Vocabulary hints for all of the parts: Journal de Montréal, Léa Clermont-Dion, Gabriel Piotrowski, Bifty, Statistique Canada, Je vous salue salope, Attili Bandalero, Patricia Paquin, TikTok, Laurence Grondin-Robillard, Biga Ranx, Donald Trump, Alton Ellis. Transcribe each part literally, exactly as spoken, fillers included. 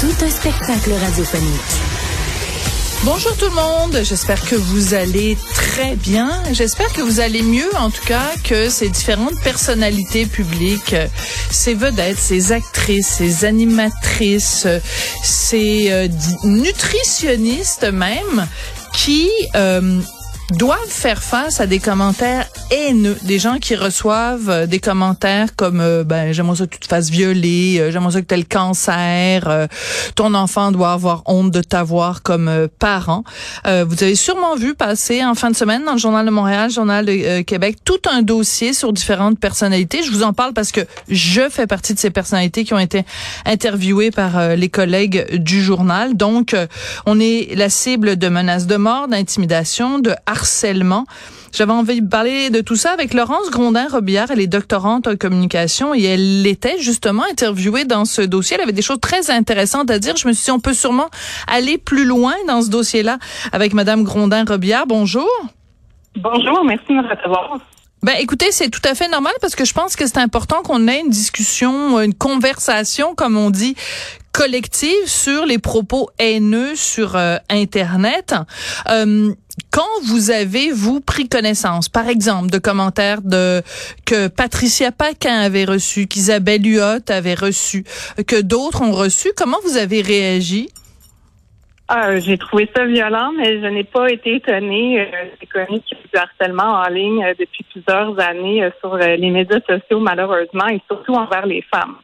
Tout un spectacle radiophonique. Bonjour tout le monde, j'espère que vous allez très bien. J'espère que vous allez mieux, en tout cas, que ces différentes personnalités publiques, ces vedettes, ces actrices, ces animatrices, ces euh, nutritionnistes même, qui euh, doivent faire face à des commentaires haineux, des gens qui reçoivent euh, des commentaires comme euh, ben j'aimerais ça que tu te fasses violer, euh, j'aimerais ça que tu aies le cancer, euh, ton enfant doit avoir honte de t'avoir comme euh, parent. Euh, vous avez sûrement vu passer en fin de semaine dans le Journal de Montréal, Journal de euh, Québec, tout un dossier sur différentes personnalités. Je vous en parle parce que je fais partie de ces personnalités qui ont été interviewées par euh, les collègues du journal. Donc, euh, on est la cible de menaces de mort, d'intimidation, de harcèlement. J'avais envie de parler de tout ça avec Laurence Grondin-Robillard. Elle est doctorante en communication et elle l'était justement interviewée dans ce dossier. Elle avait des choses très intéressantes à dire. Je me suis dit, on peut sûrement aller plus loin dans ce dossier-là avec Madame Grondin-Robillard. Bonjour. Bonjour, merci de me recevoir. Ben, écoutez, c'est tout à fait normal parce que je pense que c'est important qu'on ait une discussion, une conversation, comme on dit, collective sur les propos haineux sur euh, Internet. Euh, Quand vous avez, vous, pris connaissance, par exemple, de commentaires de que Patricia Paquin avait reçus, qu'Isabelle Huot avait reçus, que d'autres ont reçus, comment vous avez réagi? Ah, j'ai trouvé ça violent, mais je n'ai pas été étonnée. J'ai connu qu'il y a du harcèlement en ligne depuis plusieurs années sur les médias sociaux, malheureusement, et surtout envers les femmes.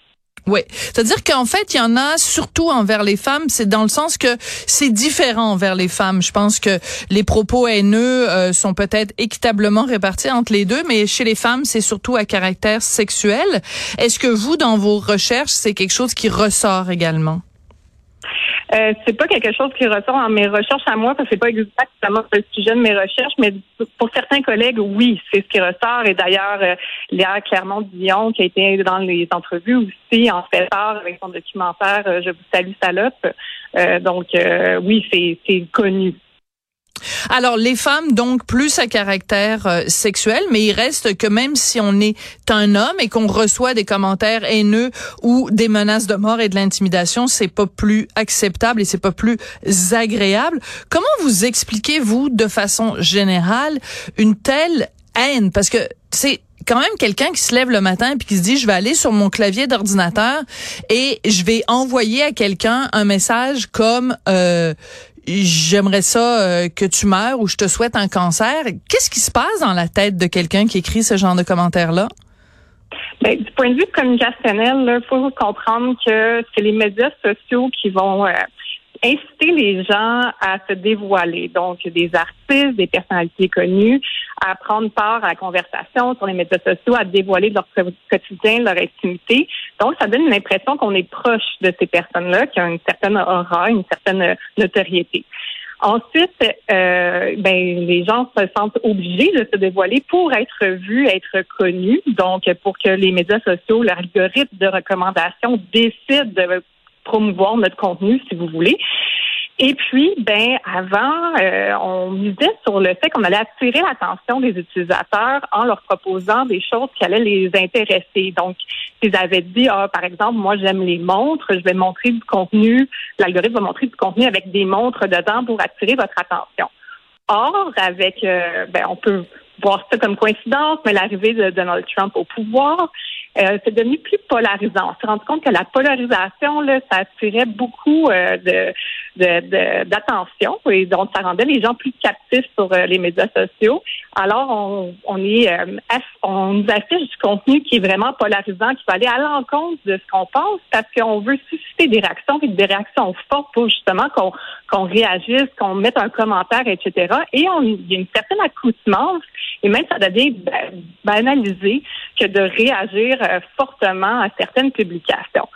Oui. C'est-à-dire qu'en fait, il y en a surtout envers les femmes. C'est dans le sens que c'est différent envers les femmes. Je pense que les propos haineux euh, sont peut-être équitablement répartis entre les deux, mais chez les femmes, c'est surtout à caractère sexuel. Est-ce que vous, dans vos recherches, c'est quelque chose qui ressort également? Euh, c'est pas quelque chose qui ressort dans mes recherches à moi, parce que c'est pas exactement le sujet de mes recherches, mais pour certains collègues, oui, c'est ce qui ressort. Et d'ailleurs, euh, Léa Clermont-Dion, qui a été dans les entrevues aussi, en fait part avec son documentaire euh, « Je vous salue salope euh, ». Donc, euh, oui, c'est, c'est connu. Alors, les femmes, donc, plus à caractère euh, sexuel, mais il reste que même si on est un homme et qu'on reçoit des commentaires haineux ou des menaces de mort et de l'intimidation, c'est pas plus acceptable et c'est pas plus agréable. Comment vous expliquez, vous, de façon générale, une telle haine? Parce que c'est quand même quelqu'un qui se lève le matin puis qui se dit je vais aller sur mon clavier d'ordinateur et je vais envoyer à quelqu'un un message comme euh, j'aimerais ça euh, que tu meurs ou je te souhaite un cancer. Qu'est-ce qui se passe dans la tête de quelqu'un qui écrit ce genre de commentaires-là? Bien, du point de vue communicationnel, il faut comprendre que c'est les médias sociaux qui vont euh, inciter les gens à se dévoiler. Donc, des artistes, des personnalités connues, à prendre part à la conversation sur les médias sociaux, à dévoiler leur quotidien, leur intimité. Donc, ça donne l'impression qu'on est proche de ces personnes-là, qui ont une certaine aura, une certaine notoriété. Ensuite, euh, ben, les gens se sentent obligés de se dévoiler pour être vus, être connus. Donc, pour que les médias sociaux, l'algorithme de recommandation décide de promouvoir notre contenu, si vous voulez. Et puis, ben, avant, euh, on misait sur le fait qu'on allait attirer l'attention des utilisateurs en leur proposant des choses qui allaient les intéresser. Donc, s'ils avaient dit, ah, par exemple, moi, j'aime les montres, je vais montrer du contenu, l'algorithme va montrer du contenu avec des montres dedans pour attirer votre attention. Or, avec, euh, ben, on peut voir ça comme coïncidence, mais l'arrivée de Donald Trump au pouvoir, euh, c'est devenu plus polarisant. On s'est rendu compte que la polarisation, là, ça attirait beaucoup euh, de, de, de, d'attention et donc ça rendait les gens plus captifs sur euh, les médias sociaux. Alors, on, on est, euh, aff, on nous affiche du contenu qui est vraiment polarisant, qui va aller à l'encontre de ce qu'on pense parce qu'on veut susciter des réactions et des réactions fortes pour justement qu'on, qu'on réagisse, qu'on mette un commentaire, et cetera. Et on, il y a une certaine accoutumance. Et même, ça devient banalisé que de réagir fortement à certaines publications.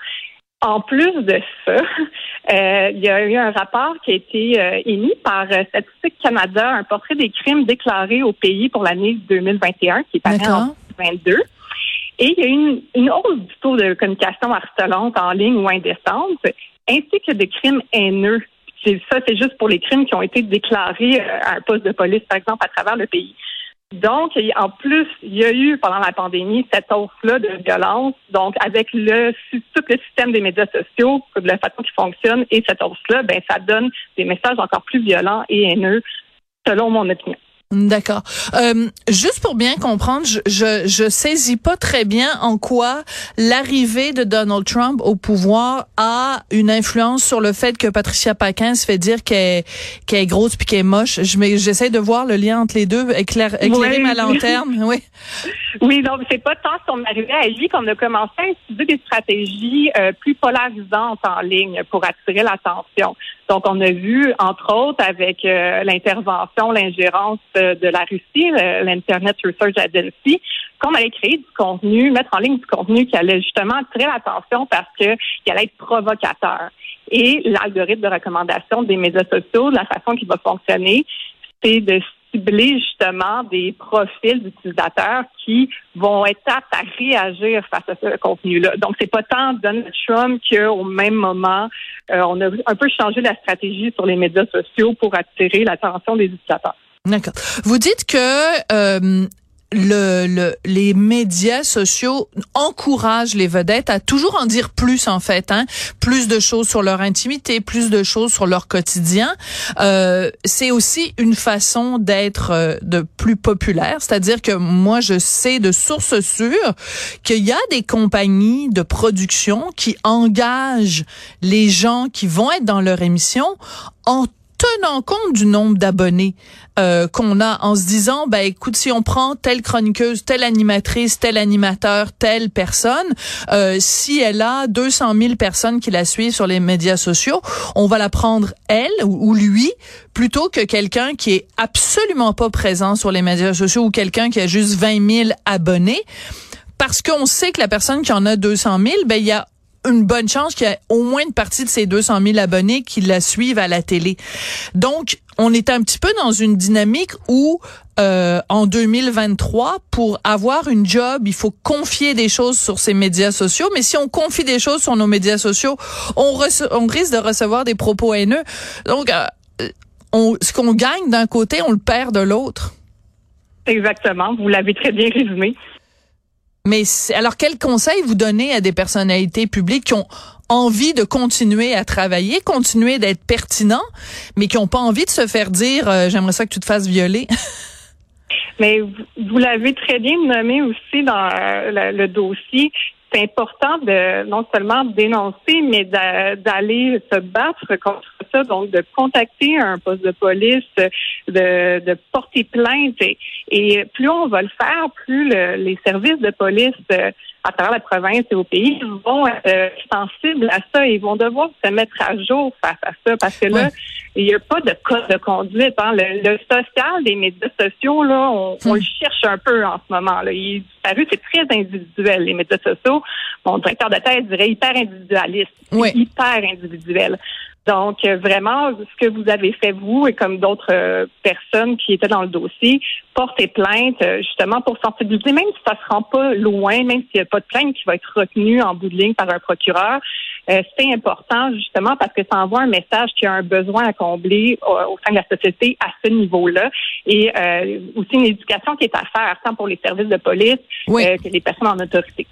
En plus de ça, euh, il y a eu un rapport qui a été euh, émis par euh, Statistique Canada, un portrait des crimes déclarés au pays pour l'année deux mille vingt et un, qui est paru en deux mille vingt-deux. Et il y a eu une, une hausse du taux de communication harcelante en ligne ou indécente, ainsi que de crimes haineux. C'est ça, c'est juste pour les crimes qui ont été déclarés à un poste de police, par exemple, à travers le pays. Donc, en plus, il y a eu, pendant la pandémie, cette hausse-là de violence. Donc, avec le tout le système des médias sociaux, de la façon qui fonctionne, et cette hausse-là, ben, ça donne des messages encore plus violents et haineux, selon mon opinion. D'accord. Euh, juste pour bien comprendre, je, je je saisis pas très bien en quoi l'arrivée de Donald Trump au pouvoir a une influence sur le fait que Patricia Paquin se fait dire qu'elle est, qu'elle est grosse puis qu'elle est moche. Je j'essaie de voir le lien entre les deux, éclair, éclairer oui. ma lanterne. Oui. Oui, donc c'est pas tant son arrivée à lui qu'on a commencé à étudier des stratégies euh, plus polarisantes en ligne pour attirer l'attention. Donc, on a vu, entre autres, avec euh, l'intervention, l'ingérence euh, de la Russie, euh, l'Internet Research Agency, qu'on allait créer du contenu, mettre en ligne du contenu qui allait justement attirer l'attention parce qu'il allait être provocateur. Et l'algorithme de recommandation des médias sociaux, la façon qu'il va fonctionner, c'est de cibler justement des profils d'utilisateurs qui vont être aptes à réagir face à ce contenu-là. Donc, c'est pas tant Donald Trump qu'au même moment, euh, on a un peu changé la stratégie sur les médias sociaux pour attirer l'attention des utilisateurs. D'accord. Vous dites que euh, le, le les médias sociaux encouragent les vedettes à toujours en dire plus, en fait, hein, plus de choses sur leur intimité, plus de choses sur leur quotidien. Euh, c'est aussi une façon d'être euh, de plus populaire, c'est-à-dire que moi je sais de sources sûres qu'il y a des compagnies de production qui engagent les gens qui vont être dans leur émission en tenant compte du nombre d'abonnés euh, qu'on a, en se disant, ben écoute, si on prend telle chroniqueuse, telle animatrice, tel animateur, telle personne, euh, si elle a deux cent mille personnes qui la suivent sur les médias sociaux, on va la prendre elle ou, ou lui, plutôt que quelqu'un qui est absolument pas présent sur les médias sociaux ou quelqu'un qui a juste vingt mille abonnés, parce qu'on sait que la personne qui en a deux cent mille, ben il y a une bonne chance qu'il y ait au moins une partie de ces deux cent mille abonnés qui la suivent à la télé. Donc, on est un petit peu dans une dynamique où, euh, en deux mille vingt-trois, pour avoir une job, il faut confier des choses sur ses médias sociaux. Mais si on confie des choses sur nos médias sociaux, on, rece- on risque de recevoir des propos haineux. Donc, euh, on, ce qu'on gagne d'un côté, on le perd de l'autre. Exactement. Vous l'avez très bien résumé. Mais alors, quel conseil vous donnez à des personnalités publiques qui ont envie de continuer à travailler, continuer d'être pertinents, mais qui n'ont pas envie de se faire dire euh, « j'aimerais ça que tu te fasses violer ». Mais vous l'avez très bien nommé aussi dans le, le dossier. C'est important de non seulement dénoncer, mais d'a, d'aller se battre contre ça, donc de contacter un poste de police, de, de porter plainte. Et, et plus on va le faire, plus le, les services de police euh, à travers la province et au pays vont être euh, sensibles à ça. Ils vont devoir se mettre à jour face à ça, parce que là, il n'y a pas de code de conduite. Hein. Le, le social des médias sociaux, là, on, on le cherche un peu en ce moment. Là. Il est disparu, c'est très individuel, les médias sociaux. Mon directeur de thèse dirait hyper individualiste, oui. hyper individuel. Donc, vraiment, ce que vous avez fait, vous, et comme d'autres euh, personnes qui étaient dans le dossier, porter plainte, justement, pour sensibiliser, même si ça se rend pas loin, même s'il n'y a pas de plainte qui va être retenue en bout de ligne par un procureur, euh, c'est important, justement, parce que ça envoie un message qu'il y a un besoin à combler euh, au sein de la société à ce niveau-là. Et euh, aussi une éducation qui est à faire, tant pour les services de police oui. euh, que les personnes en autorité.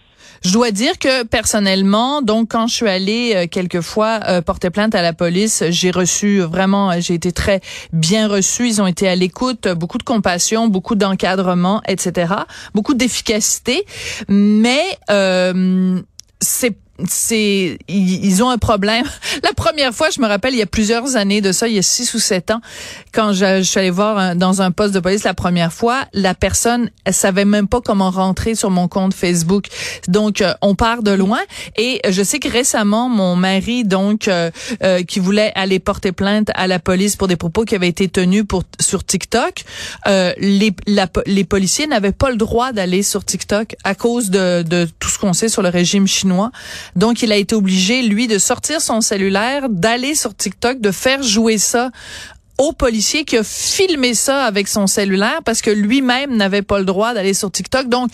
Je dois dire que personnellement, donc quand je suis allée euh, quelquefois euh, porter plainte à la police, j'ai reçu vraiment, j'ai été très bien reçue. Ils ont été à l'écoute, beaucoup de compassion, beaucoup d'encadrement, et cetera, beaucoup d'efficacité. Mais euh, c'est c'est ils ont un problème. La première fois, je me rappelle, il y a plusieurs années de ça, il y a six ou sept ans, quand je, je suis allée voir un, dans un poste de police la première fois, la personne, elle savait même pas comment rentrer sur mon compte Facebook. Donc, euh, on part de loin. Et je sais que récemment, mon mari, donc, euh, euh, qui voulait aller porter plainte à la police pour des propos qui avaient été tenus pour sur TikTok, euh, les, la, les policiers n'avaient pas le droit d'aller sur TikTok à cause de, de tout ce qu'on sait sur le régime chinois. Donc, il a été obligé, lui, de sortir son cellulaire, d'aller sur TikTok, de faire jouer ça au policier qui a filmé ça avec son cellulaire parce que lui-même n'avait pas le droit d'aller sur TikTok. Donc,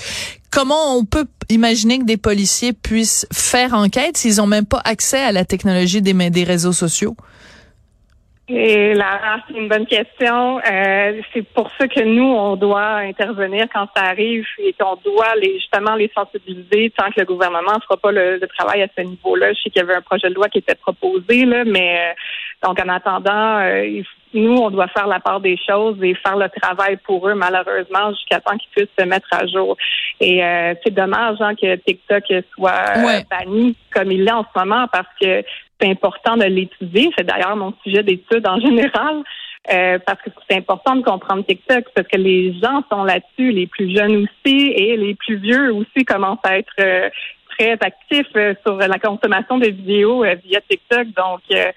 comment on peut imaginer que des policiers puissent faire enquête s'ils n'ont même pas accès à la technologie des, des réseaux sociaux? Et là, c'est une bonne question. Euh, c'est pour ça que nous, on doit intervenir quand ça arrive et qu'on doit les, justement les sensibiliser tant que le gouvernement ne fera pas le, le travail à ce niveau-là. Je sais qu'il y avait un projet de loi qui était proposé, là, mais euh, donc en attendant, euh, il faut nous, on doit faire la part des choses et faire le travail pour eux, malheureusement, jusqu'à temps qu'ils puissent se mettre à jour. Et euh, c'est dommage hein, que TikTok soit ouais. banni comme il l'est en ce moment parce que c'est important de l'étudier. C'est d'ailleurs mon sujet d'étude en général euh, parce que c'est important de comprendre TikTok parce que les gens sont là-dessus, les plus jeunes aussi et les plus vieux aussi commencent à être euh, très actifs euh, sur la consommation de vidéos euh, via TikTok. Donc, euh,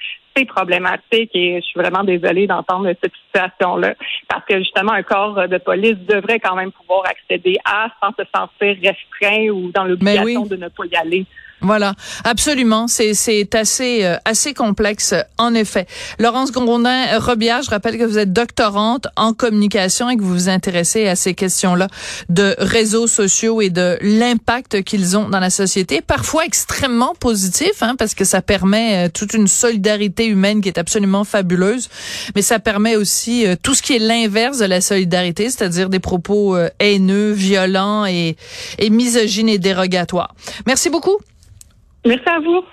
problématique et je suis vraiment désolée d'entendre cette situation-là parce que justement un corps de police devrait quand même pouvoir accéder à sans se sentir restreint ou dans l'obligation Mais oui. de ne pas y aller. Voilà, absolument, c'est c'est assez euh, assez complexe en effet. Laurence Grondin-Robillard, je rappelle que vous êtes doctorante en communication et que vous vous intéressez à ces questions-là de réseaux sociaux et de l'impact qu'ils ont dans la société, parfois extrêmement positif hein, parce que ça permet euh, toute une solidarité humaine qui est absolument fabuleuse, mais ça permet aussi euh, tout ce qui est l'inverse de la solidarité, c'est-à-dire des propos euh, haineux, violents et et misogynes et dérogatoires. Merci beaucoup. Merci à vous.